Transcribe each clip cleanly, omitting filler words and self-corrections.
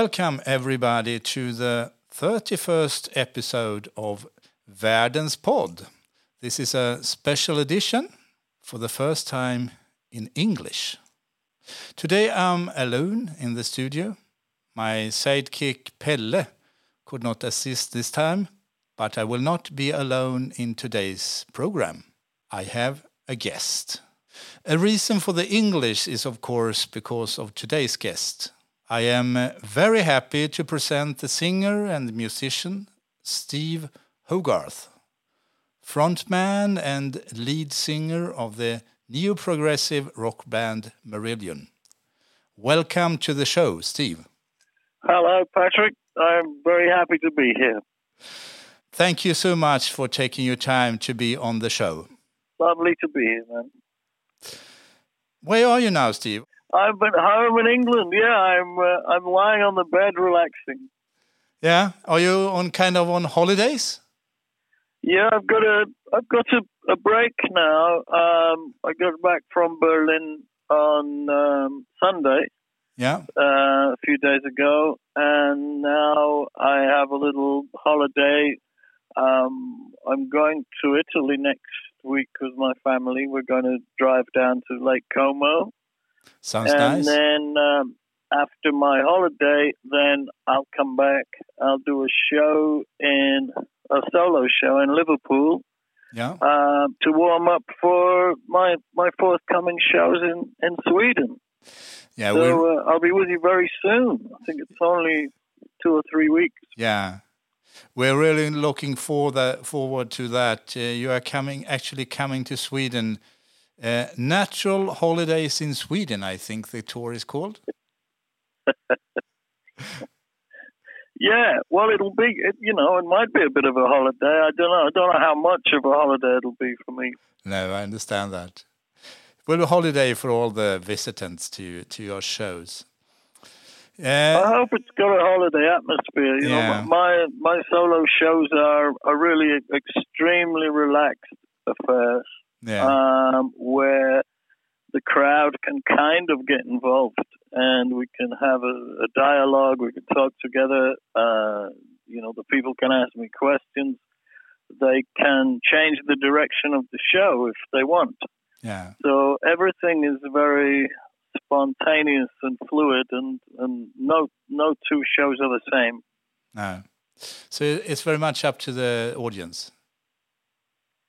Welcome everybody to the 31st episode of Världens pod. This is a special edition for the first time in English. Today I'm alone in the studio. My sidekick Pelle could not assist this time, but I will not be alone in today's program. I have a guest. A reason for the English is of course because of today's guest. I am very happy to present the singer and musician Steve Hogarth, frontman and lead singer of the neo-progressive rock band Marillion. Welcome to the show, Steve. Hello, Patrick. I'm very happy to be here. Thank you so much for taking your time to be on the show. Lovely to be here, man. Where are you now, Steve? I've been home in England. Yeah, I'm lying on the bed relaxing. Yeah, are you on holidays? Yeah, I've got a break now. I got back from Berlin on Sunday. Yeah, a few days ago, and now I have a little holiday. I'm going to Italy next week with my family. We're going to drive down to Lake Como. Sounds nice. And then after my holiday, then I'll come back. I'll do a solo show in Liverpool. Yeah. To warm up for my forthcoming shows in Sweden. Yeah. So I'll be with you very soon. I think it's only 2 or 3 weeks. Yeah. We're really looking forward to that. You are coming to Sweden. Natural Holidays in Sweden, I think the tour is called. Yeah, well, it might be a bit of a holiday. I don't know how much of a holiday it'll be for me. No, I understand that. Well, a holiday for all the visitants to your shows. I hope it's got a holiday atmosphere. You know, my solo shows are really extremely relaxed affairs. Yeah. Where the crowd can kind of get involved and we can have a dialogue, we can talk together, the people can ask me questions, they can change the direction of the show if they want. Yeah. So everything is very spontaneous and fluid and no two shows are the same. No. So it's very much up to the audience.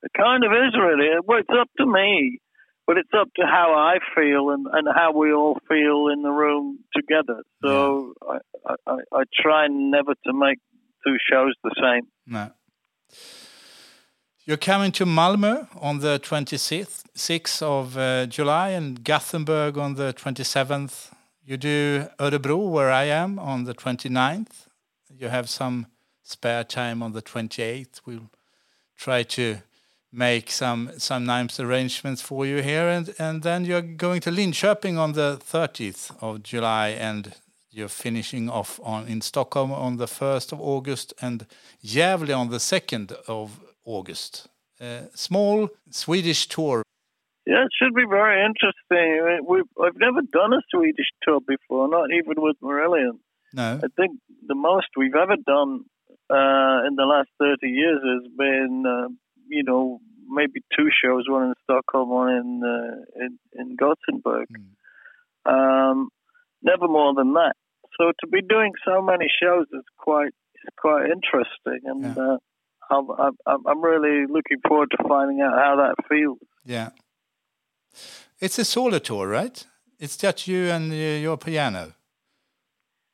It kind of is, really. Well, it's up to me, but it's up to how I feel and how we all feel in the room together. So yeah. I try never to make two shows the same. No. You're coming to Malmö on the 26th of July and Gothenburg on the 27th. You do Örebro, where I am, on the 29th. You have some spare time on the 28th. We'll try to make some nice arrangements for you here, and then you're going to Linköping on the 30th of July, and you're finishing off in Stockholm on the 1st of August and Gävle on the 2nd of August. Small Swedish tour. Yeah, it should be very interesting. I've never done a Swedish tour before, not even with Marillion. No. I think the most we've ever done in the last 30 years has been... maybe 2 shows, one in Stockholm, one in Gothenburg. Mm. Never more than that. So to be doing so many shows is quite interesting, and yeah. I'm really looking forward to finding out how that feels. Yeah, it's a solo tour, right? It's just you and your piano.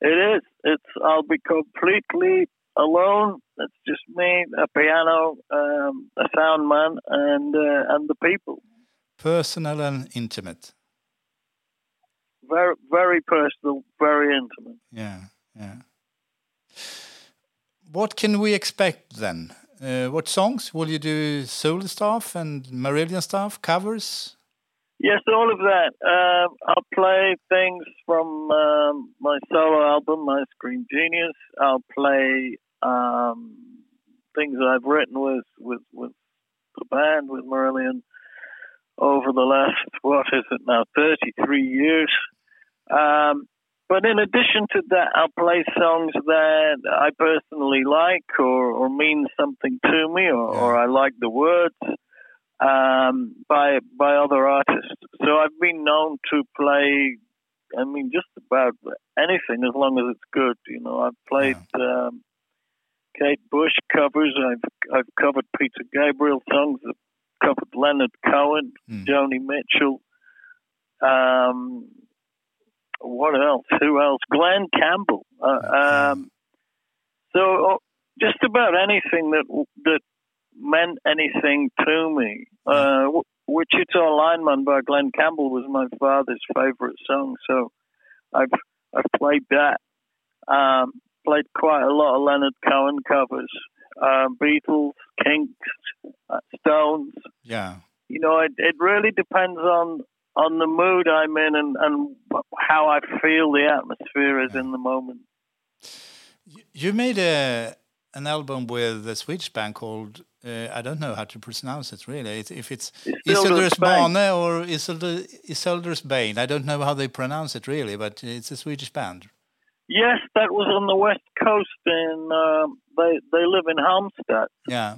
It is. I'll be completely alone. It's just me, a piano, a sound man, and the people. Personal and intimate. Very, very personal, very intimate. Yeah, yeah. What can we expect then? What songs will you do? Solo stuff and Marillion stuff, covers. Yes, all of that. I'll play things from my solo album, My Screen Genius. I'll play things that I've written with the band, with Marillion, over the last, 33 years. But in addition to that, I'll play songs that I personally like or mean something to me or I like the words by other artists. So I've been known to play, I mean, just about anything as long as it's good. You know, I've played Kate Bush covers. I've covered Peter Gabriel songs. I've covered Leonard Cohen, Joni Mitchell. What else? Who else? Glenn Campbell. So just about anything that meant anything to me. Wichita Lineman by Glenn Campbell was my father's favorite song, so I've played that. Played quite a lot of Leonard Cohen covers, Beatles, Kinks, Stones. Yeah, you know, it really depends on the mood I'm in and how I feel the atmosphere is in the moment. You made an album with a Swedish band called, I don't know how to pronounce it really, if it's Isildur's Bane or Isildur's Bane. I don't know how they pronounce it really, but it's a Swedish band. Yes, that was on the West Coast, and they live in Halmstad. Yeah.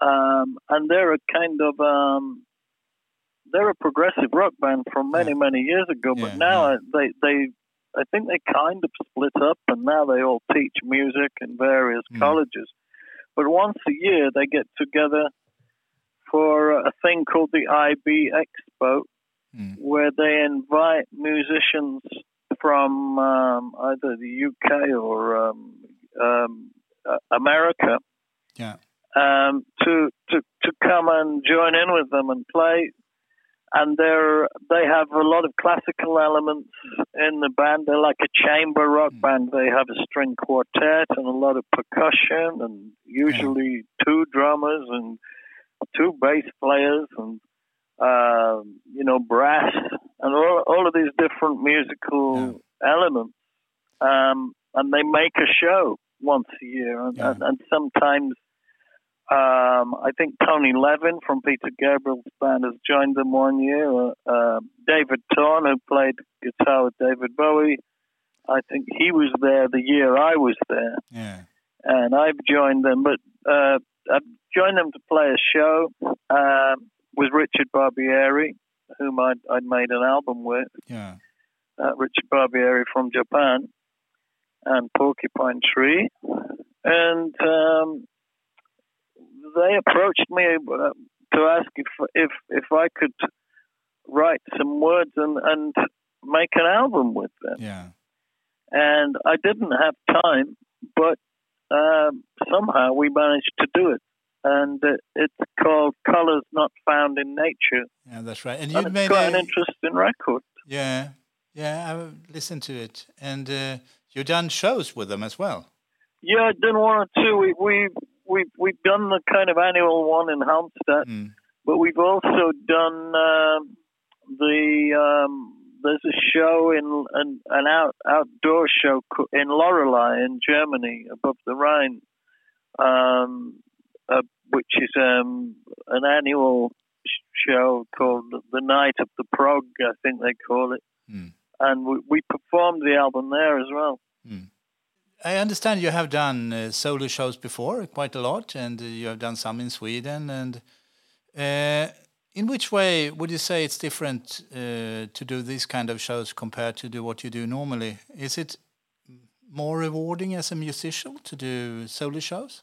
And they're a kind of... they're a progressive rock band from many years ago, but now I think they kind of split up, and now they all teach music in various colleges. But once a year, they get together for a thing called the IB Expo, where they invite musicians from either the UK or America. Yeah. To come and join in with them and play. And they have a lot of classical elements in the band. They're like a chamber rock band. They have a string quartet and a lot of percussion and usually two drummers and two bass players and, brass and all of these different musical elements. And they make a show once a year and sometimes... I think Tony Levin from Peter Gabriel's band has joined them one year. David Torn, who played guitar with David Bowie, I think he was there the year I was there. Yeah. And I've joined them, but I've joined them to play a show with Richard Barbieri, whom I'd made an album with. Yeah. Richard Barbieri from Japan and Porcupine Tree. And... they approached me to ask if I could write some words and make an album with them. Yeah. And I didn't have time, but somehow we managed to do it. And it's called Colors Not Found in Nature. Yeah, that's right. And it's got an interesting record. Yeah, I listened to it. And you've done shows with them as well. Yeah, I've done one or two. We've done the kind of annual one in Halmstad, but we've also done there's a show in an outdoor show in Lorelei in Germany above the Rhine, which is an annual show called The Night of the Prog, I think they call it, and we performed the album there as well. Mm. I understand you have done solo shows before, quite a lot, and you have done some in Sweden. And in which way would you say it's different to do these kind of shows compared to do what you do normally? Is it more rewarding as a musician to do solo shows?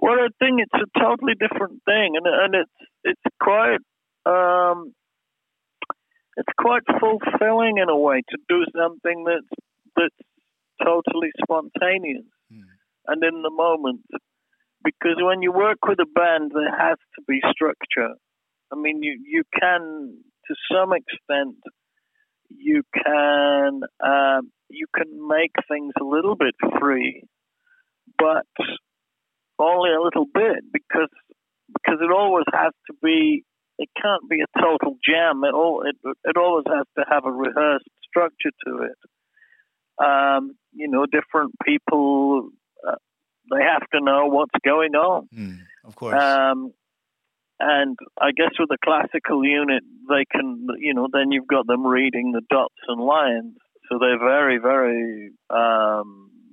Well, I think it's a totally different thing, and it's quite. It's quite fulfilling in a way to do something that's totally spontaneous and in the moment, because when you work with a band there has to be structure. I mean, you can, to some extent, you can make things a little bit free, but only a little bit, because it always has to be, it can't be a total jam. It always has to have a rehearsed structure to it. Different people, they have to know what's going on. Of course. And I guess with the classical unit, they can, then you've got them reading the dots and lines. So they're very, very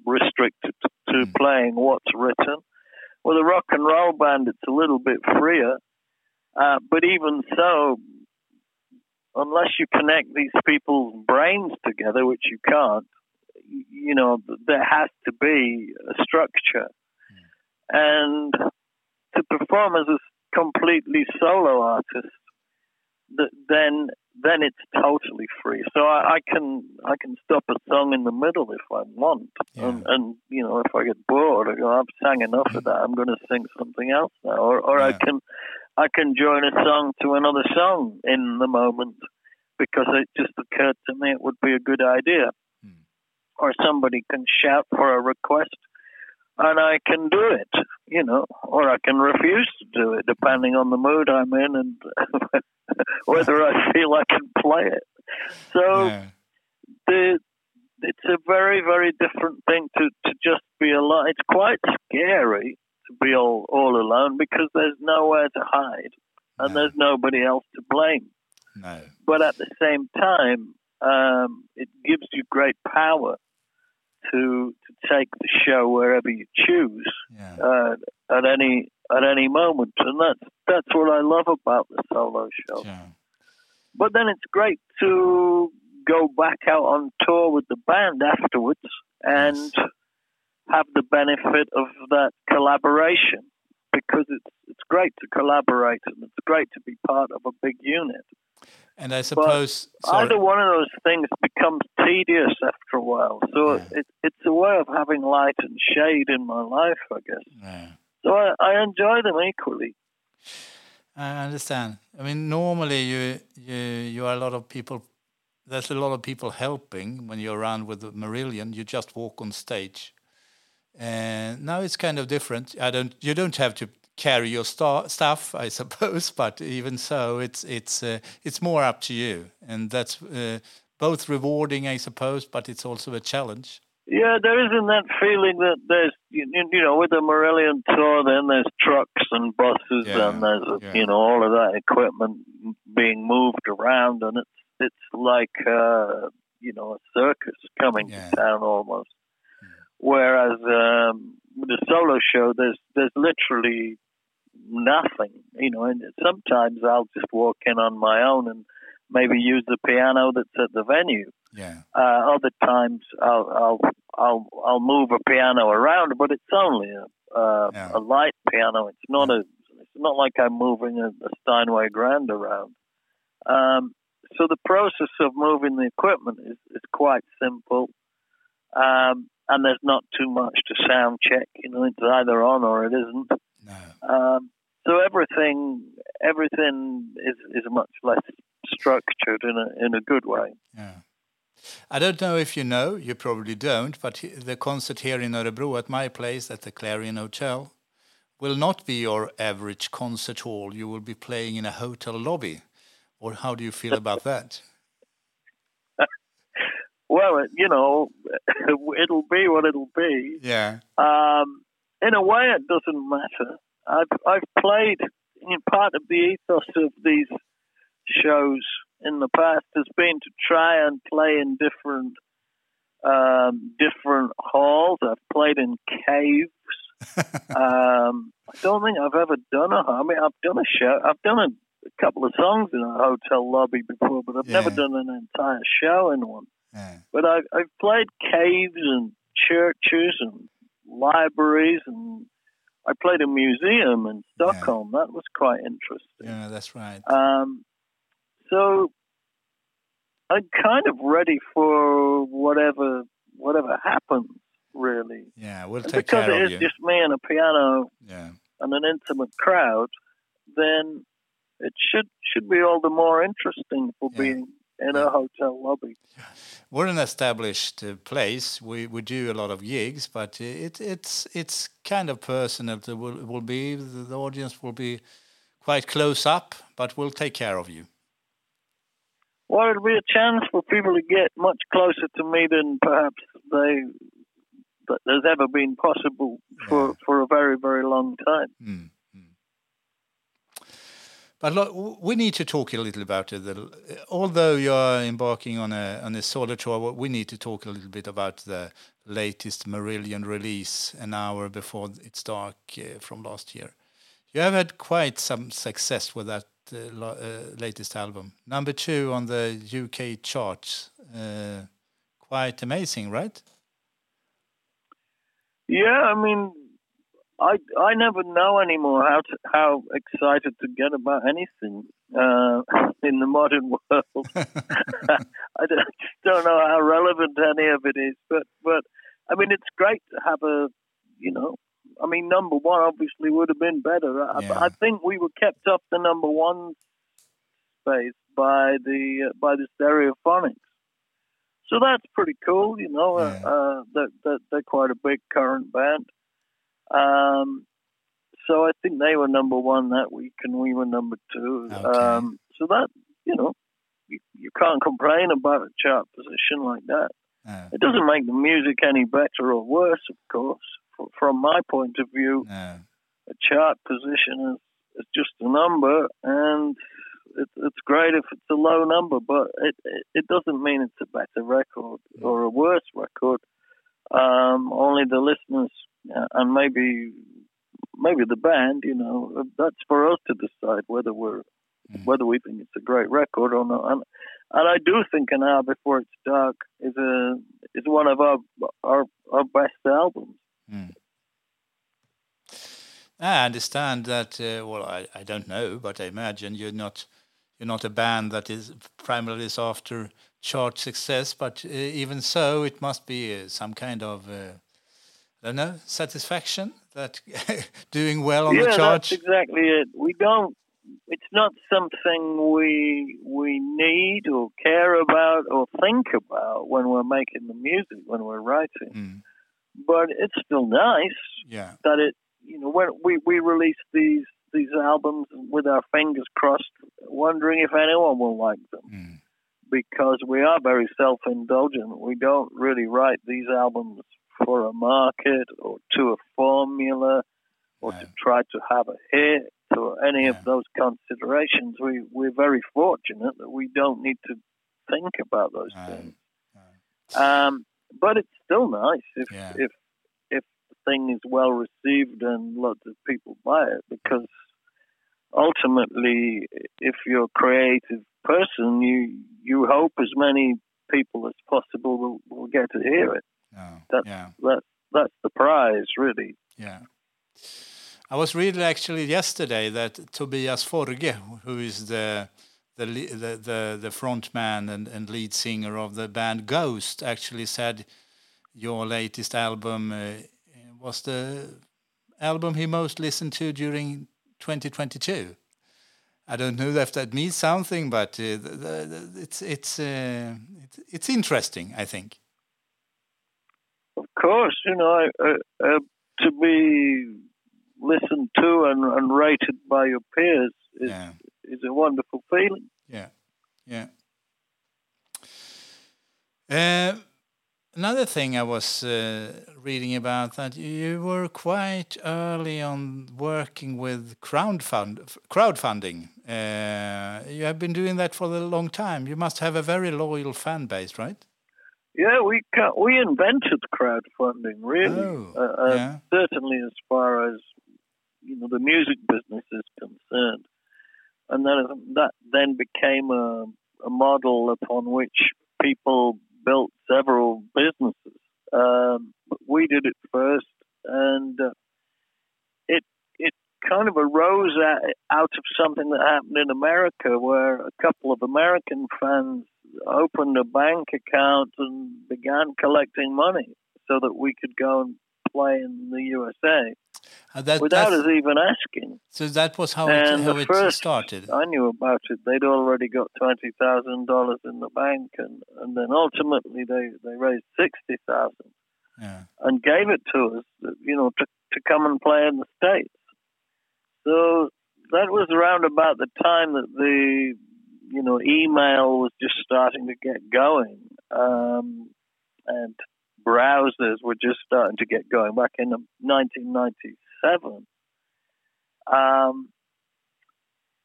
restricted to playing what's written. With a rock and roll band, it's a little bit freer. But even so, unless you connect these people's brains together, which you can't, you know, there has to be a structure. And to perform as a completely solo artist, then it's totally free. So I can stop a song in the middle if I want, and you know, if I get bored, I go, I've sang enough of that. I'm going to sing something else now, or I can join a song to another song in the moment because it just occurred to me it would be a good idea. Or somebody can shout for a request, and I can do it, you know, or I can refuse to do it depending on the mood I'm in and whether I feel I can play it. So it's a very, very different thing to just be alone. It's quite scary to be all alone because there's nowhere to hide and there's nobody else to blame. No. But at the same time, it gives you great power to take the show wherever you choose at any moment, and that's what I love about the solo show. But then it's great to go back out on tour with the band afterwards and have the benefit of that collaboration, because it's great to collaborate and it's great to be part of a big unit. And I suppose either one of those things becomes tedious after a while. So it's a way of having light and shade in my life, I guess. So I enjoy them equally. I understand. I mean, normally you are a lot of people. There's a lot of people helping when you're around with the Marillion. You just walk on stage, and now it's kind of different. You don't have to carry your stuff, I suppose, but even so, it's more up to you, and that's both rewarding, I suppose, but it's also a challenge. Yeah, there isn't that feeling that there's, you know, with the Marillion tour, then there's trucks and buses and there's you know, all of that equipment being moved around, and it's like you know, a circus coming to town almost. Whereas with a solo show, there's literally nothing, you know. And sometimes I'll just walk in on my own and maybe use the piano that's at the venue. Yeah. Other times I'll move a piano around, but it's only a light piano. It's not it's not like I'm moving a Steinway Grand around. So the process of moving the equipment is quite simple. And there's not too much to sound check, you know. It's either on or it isn't. No. So everything is much less structured in a good way. Yeah. I don't know if you know, you probably don't, but the concert here in Örebro at my place at the Clarion Hotel will not be your average concert hall. You will be playing in a hotel lobby. Or how do you feel about that? Well, you know, it'll be what it'll be. Yeah. In a way, it doesn't matter. I've played, in part of the ethos of these shows in the past has been to try and play in different halls. I've played in caves. I don't think I've ever done a. I mean, I've done a show. I've done a couple of songs in a hotel lobby before, but I've never done an entire show in one. Yeah. But I've played caves and churches and libraries, and I played a museum in Stockholm. Yeah. That was quite interesting. Yeah, that's right. So I'm kind of ready for whatever happens, really. Yeah, we'll take care of you. Because it is just me and a piano and an intimate crowd, then it should be all the more interesting for being in a hotel lobby. We're an established place. We do a lot of gigs, but it's kind of personal. Will be the audience will be quite close up, but we'll take care of you. Well, it'll be a chance for people to get much closer to me than perhaps there's ever been possible for a very, very long time. Mm. But look, we need to talk a little about it. Although you're embarking on a solo tour, we need to talk a little bit about the latest Marillion release, An Hour Before It's Dark, from last year. You have had quite some success with that latest album. Number 2 on the UK charts. Quite amazing, right? Yeah, I mean, I never know anymore how excited to get about anything in the modern world. I don't know how relevant any of it is, but I mean, it's great to have number 1 obviously would have been better. Yeah. I think we were kept up the number 1 space by the Stereophonics. So that's pretty cool, Yeah. They're quite a big current band. So I think they were number 1 that week, and we were number 2. Okay. So that you can't complain about a chart position like that. No. It doesn't make the music any better or worse, of course. From my point of view, no. A chart position is just a number, and it's great if it's a low number, but it doesn't mean it's a better record or a worse record. Only the listeners. And maybe the band, that's for us to decide whether whether we think it's a great record or not. And I do think An Hour Before It's Dark is one of our best albums. Mm. I understand that. I don't know, but I imagine you're not a band that is primarily after chart success. But even so, it must be some kind of satisfaction that doing well on the chart. Yeah, that's exactly it. We don't. It's not something we need or care about or think about when we're making the music, when we're writing. Mm. But it's still nice that it. When we release these albums with our fingers crossed, wondering if anyone will like them, because we are very self-indulgent. We don't really write these albums for a market or to a formula or to try to have a hit or any of those considerations. We're very fortunate that we don't need to think about those things. But it's still nice if the thing is well received and lots of people buy it, because ultimately, if you're a creative person, you hope as many people as possible will get to hear it. Oh, that's the prize, really. Yeah, I was reading actually yesterday that Tobias Forge, who is the frontman and lead singer of the band Ghost, actually said your latest album was the album he most listened to during 2022. I don't know if that means something, but it's interesting, I think. Of course, to be listened to and rated by your peers is a wonderful feeling. Yeah. Another thing I was reading about, that you were quite early on working with crowdfunding. You have been doing that for a long time. You must have a very loyal fan base, right? Yeah, we invented crowdfunding, really. Certainly, as far as the music business is concerned, and that then became a model upon which people built several businesses. But we did it first, and it kind of arose out of something that happened in America, where a couple of American fans opened a bank account and began collecting money so that we could go and play in the USA without us even asking. So that was how it started. I knew about it. They'd already got $20,000 in the bank, and then ultimately they raised $60,000 and gave it to us, to come and play in the States. So that was around about the time that the email was just starting to get going, and browsers were just starting to get going back in 1997.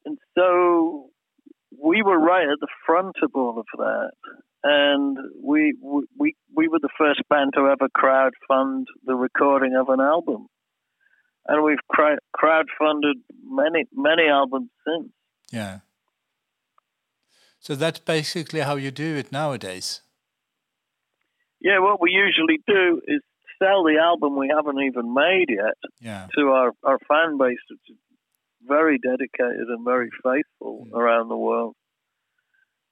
And so we were right at the front of all of that. And we were the first band to ever crowdfund the recording of an album. And we've crowdfunded many albums since. Yeah. So that's basically how you do it nowadays. Yeah, what we usually do is sell the album we haven't even made yet to our fan base, which is very dedicated and very faithful around the world.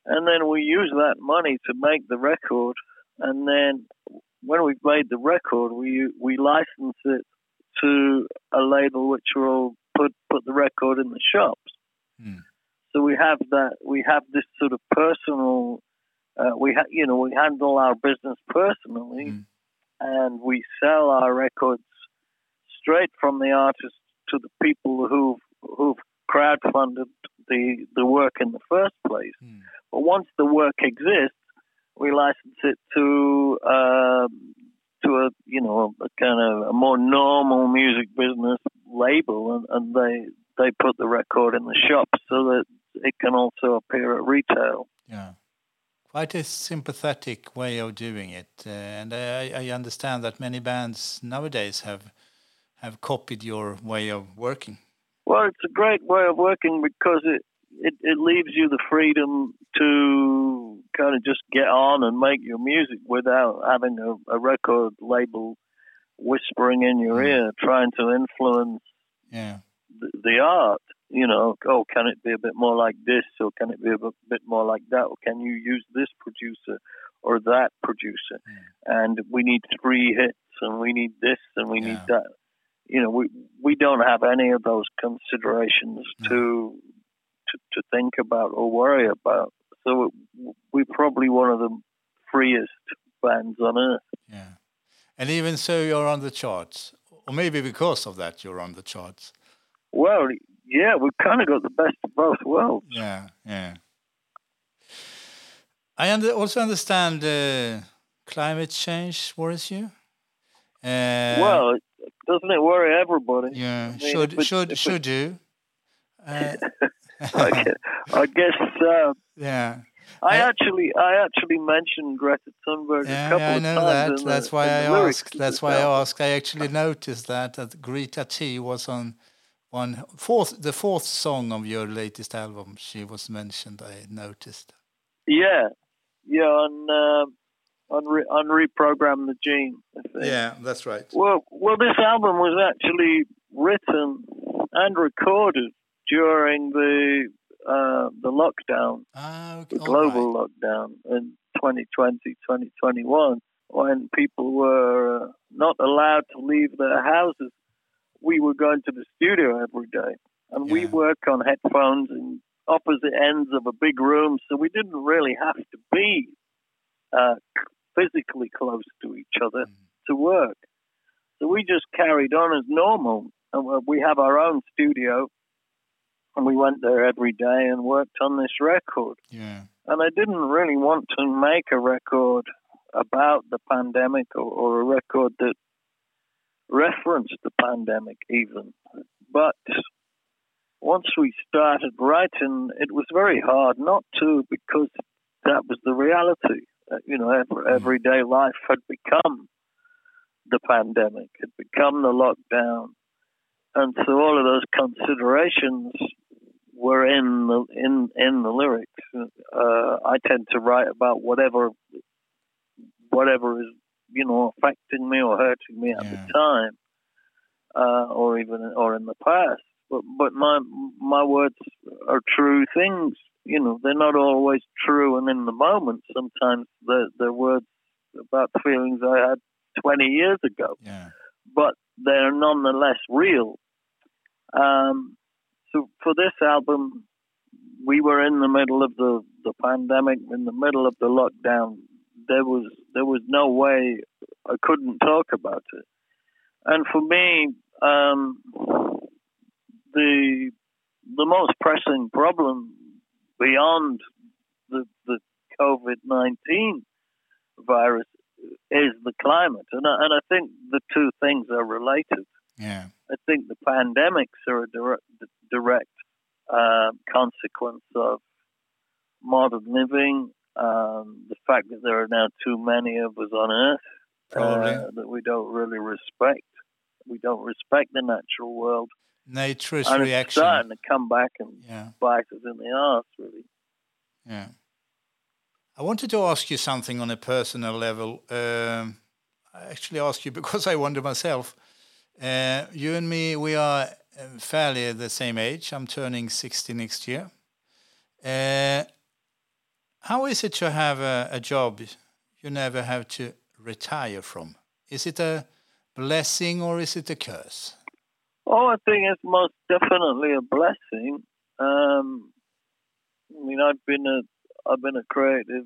And then we use that money to make the record. And then when we've made the record, we license it to a label which will put the record in the shops. Mm. So we have that. We have this sort of personal. We handle our business personally, and we sell our records straight from the artist to the people who've crowdfunded the work in the first place. Mm. But once the work exists, we license it to a kind of a more normal music business label, and they put the record in the shop so that it can also appear at retail. Yeah. Quite a sympathetic way of doing it. And I understand that many bands nowadays have copied your way of working. Well, it's a great way of working because it leaves you the freedom to kind of just get on and make your music without having a record label whispering in your ear, trying to influence the art. You know, oh, can it be a bit more like this, or can it be a bit more like that, or can you use this producer or that producer? And we need 3 hits, and we need this, and we need that. You know, we don't have any of those considerations to think about or worry about. So we're probably one of the freest bands on earth. Yeah, and even so, you're on the charts, or maybe because of that, you're on the charts. Well. Yeah, we've kind of got the best of both worlds. Yeah, yeah. I also understand climate change worries you. Well, doesn't it worry everybody? Yeah, I mean, should you? I guess. Yeah. I actually mentioned Greta Thunberg a couple of times. Yeah, I know that. That's why I asked. I actually noticed that Greta T was on. The fourth song of your latest album, she was mentioned. I noticed. Yeah, on reprogram the gene. I think. Yeah, that's right. Well, this album was actually written and recorded during the lockdown, the global lockdown in 2020, 2021, when people were not allowed to leave their houses. We were going to the studio every day, and we work on headphones in opposite ends of a big room, so we didn't really have to be physically close to each other to work. So we just carried on as normal, and we have our own studio, and we went there every day and worked on this record. Yeah. And I didn't really want to make a record about the pandemic or a record that referenced the pandemic even, but once we started writing, it was very hard not to, because that was the reality. You know, everyday life had become the pandemic, had become the lockdown, and so all of those considerations were in the lyrics. I tend to write about whatever is, you know, affecting me or hurting me at the time, or in the past. But my words are true things. You know, they're not always true and in the moment. Sometimes they're words about feelings I had 20 years ago. Yeah. But they're nonetheless real. So for this album, we were in the middle of the pandemic, in the middle of the lockdown. There was no way I couldn't talk about it. And for me, the most pressing problem beyond the COVID-19 virus is the climate. And I think the two things are related. Yeah. I think the pandemics are a direct consequence of modern living, the fact that there are now too many of us on Earth, that we don't really respect. We don't respect the natural world. Nature's and reaction. And it's starting to come back and bite us in the arse, really. Yeah. I wanted to ask you something on a personal level. I actually ask you because I wonder myself. You and me, we are fairly the same age. I'm turning 60 next year. How is it to have a job you never have to retire from? Is it a blessing or is it a curse? Oh, I think it's most definitely a blessing. I mean, I've been a creative,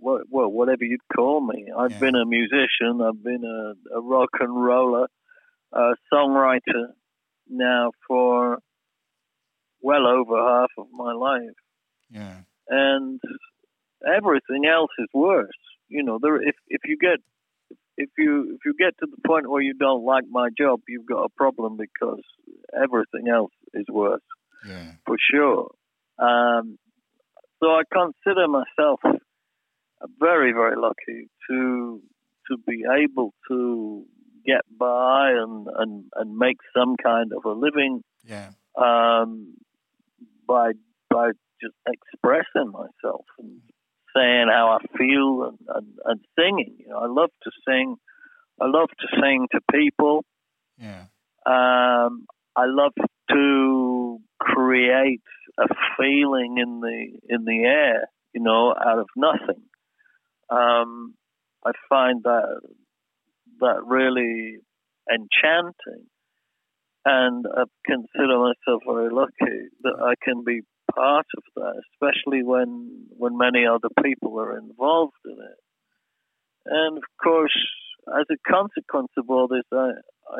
well, whatever you'd call me. I've been a musician. I've been a rock and roller, a songwriter now for well over half of my life. Yeah. And everything else is worse. You know, there if you get to the point where you don't like my job, you've got a problem because everything else is worse, for sure. So I consider myself very, very lucky to be able to get by and make some kind of a living, by just expressing myself and saying how I feel and singing. You know, I love to sing. I love to sing to people. Yeah. I love to create a feeling in the air, you know, out of nothing. I find that really enchanting, and I consider myself very lucky that I can be part of that, especially when many other people are involved in it. And of course, as a consequence of all this, I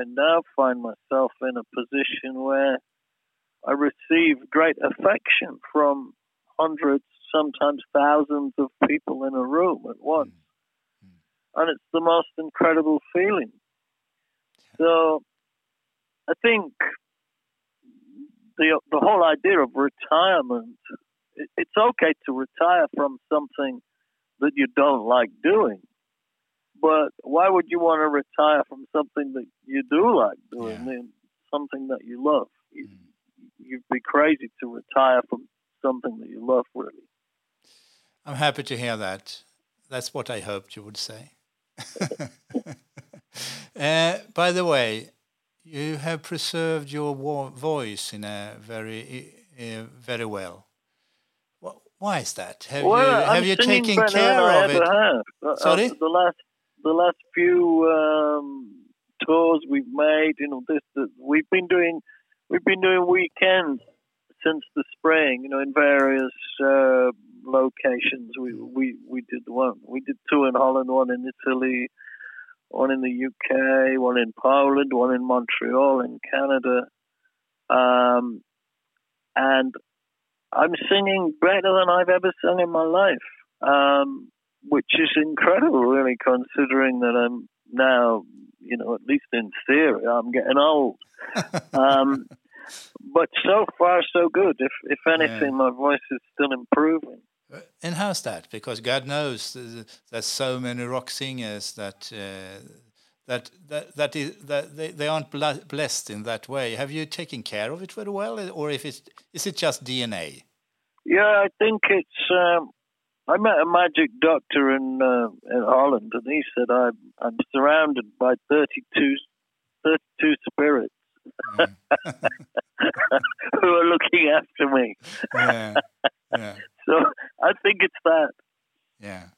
now find myself in a position where I receive great affection from hundreds, sometimes thousands of people in a room at once. Mm-hmm. And it's the most incredible feeling. So I think the whole idea of retirement, it's okay to retire from something that you don't like doing. But why would you want to retire from something that you do like doing, something that you love? You'd be crazy to retire from something that you love, really. I'm happy to hear that. That's what I hoped you would say. By the way, you have preserved your voice in a very well. Why is that? Have you taken care of it? Sorry? The last few tours we've made, you know, we've been doing weekends since the spring, you know, in various locations. We did one. We did two in Holland, one in Italy, one in the UK, one in Poland, one in Montreal, in Canada. And I'm singing better than I've ever sung in my life, which is incredible, really, considering that I'm now, you know, at least in theory, I'm getting old. But so far, so good. If anything, my voice is still improving. And how's that? Because God knows there's so many rock singers that they aren't blessed in that way. Have you taken care of it very well, or is it just DNA? Yeah, I think it's. I met a magic doctor in Holland, and he said I'm surrounded by 32 spirits who are looking after me. Yeah. So I think it's that. Yeah.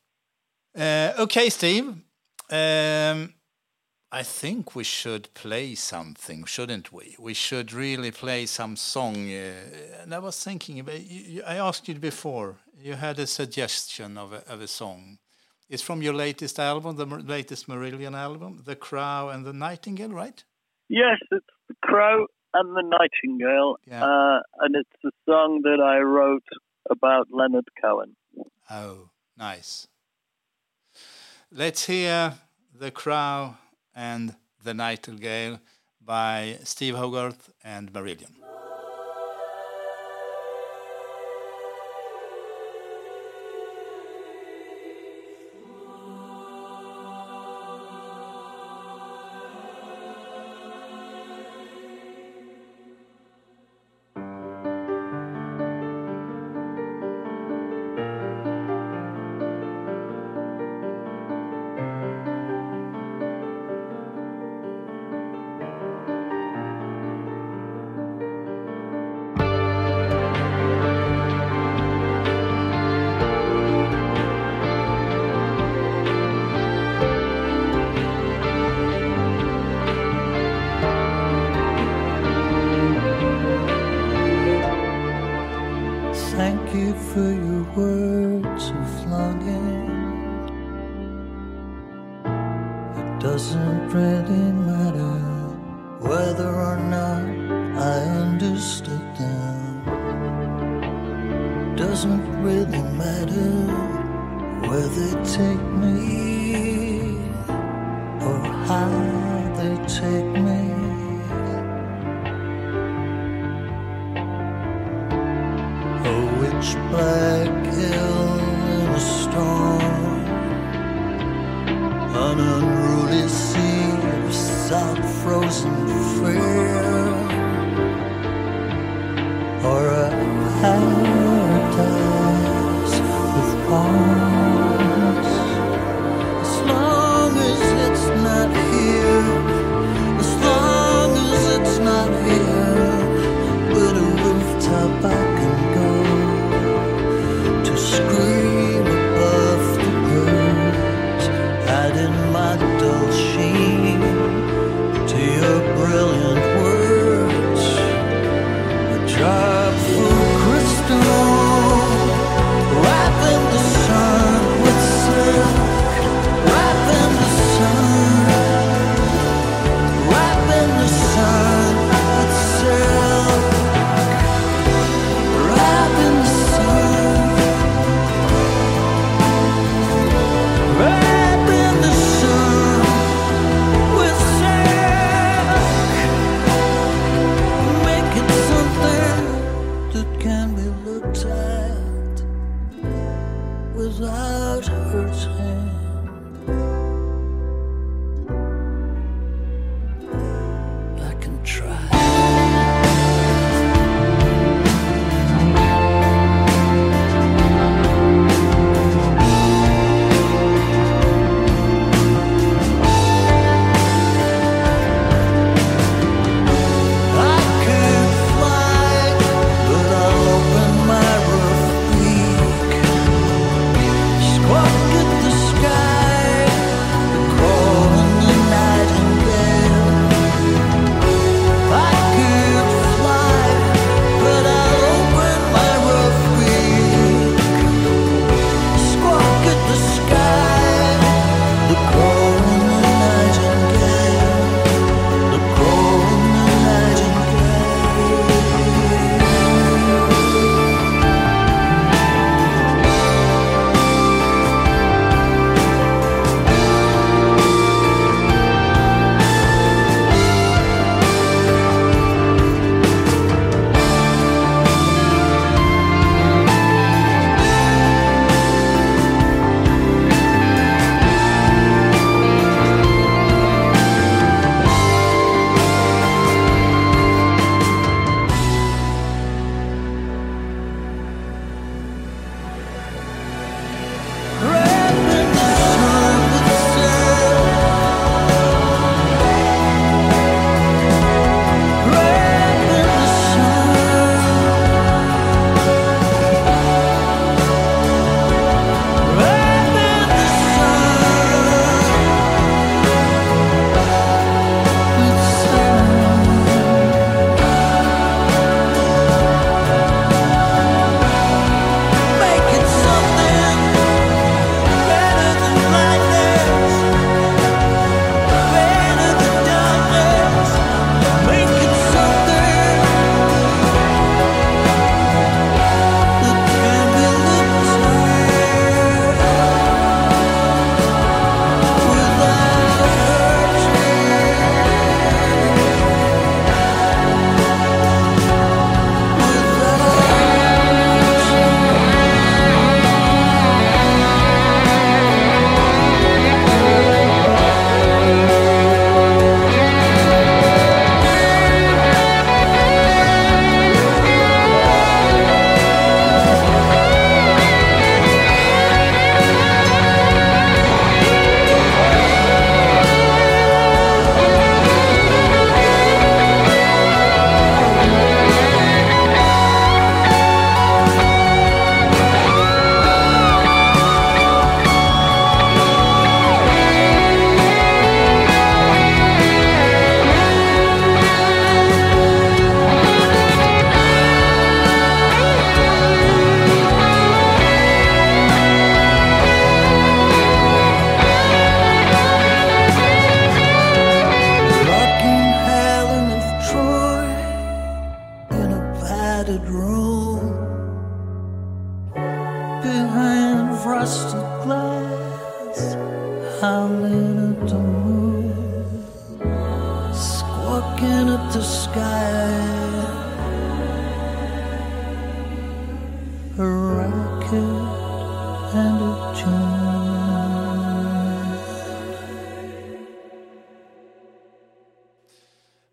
Okay, Steve. I think we should play something, shouldn't we? We should really play some song. And I was thinking about. I asked you before. You had a suggestion of a song. It's from your latest album, the latest Marillion album, "The Crow and the Nightingale," right? Yes, it's "The Crow and the Nightingale," and it's a song that I wrote about Leonard Cohen. Oh, nice. Let's hear "The Crow and the Nightingale" by Steve Hogarth and Marillion. don't really matter whether or not I understood them. Doesn't really matter where they take me or how they take me. Oh, which black hill in a storm, an unruly sea of salt frozen fear, or a paradise with palms. As long as it's not here, as long as it's not here, with a rooftop I can go to scream above the birds, hide in my dull sheen to your brilliant world.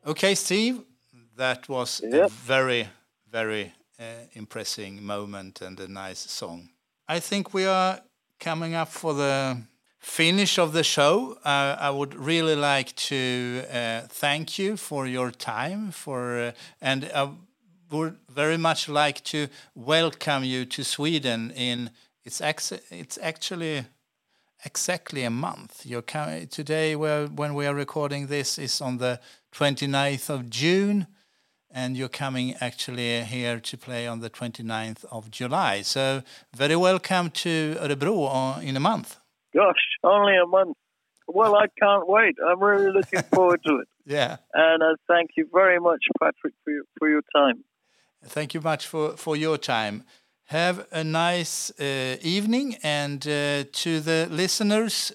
Okay, Steve, that was a very, very impressive moment and a nice song. I think we are coming up for the finish of the show. I would really like to thank you for your time, and I would very much like to welcome you to Sweden. It's actually exactly a month. Today, when we are recording this, is on the 29th of June, and you're coming actually here to play on the 29th of July. So very welcome to Örebro in a month. Gosh, only a month. Well, I can't wait. I'm really looking forward to it. Yeah. And thank you very much, Patrick, for your time. Thank you much for your time. Have a nice evening, and to the listeners,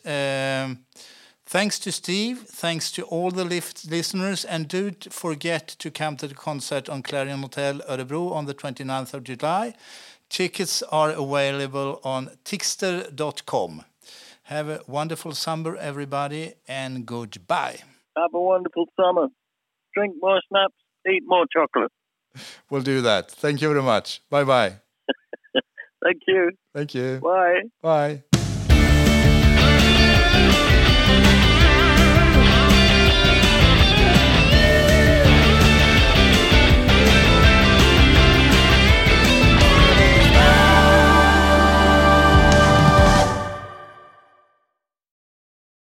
thanks to Steve, thanks to all the listeners, and don't forget to come to the concert on Clarion Hotel Örebro on the 29th of July. Tickets are available on tixter.com. Have a wonderful summer, everybody, and goodbye. Have a wonderful summer. Drink more snaps, eat more chocolate. We'll do that. Thank you very much. Bye-bye. Thank you. Thank you. Bye. Bye.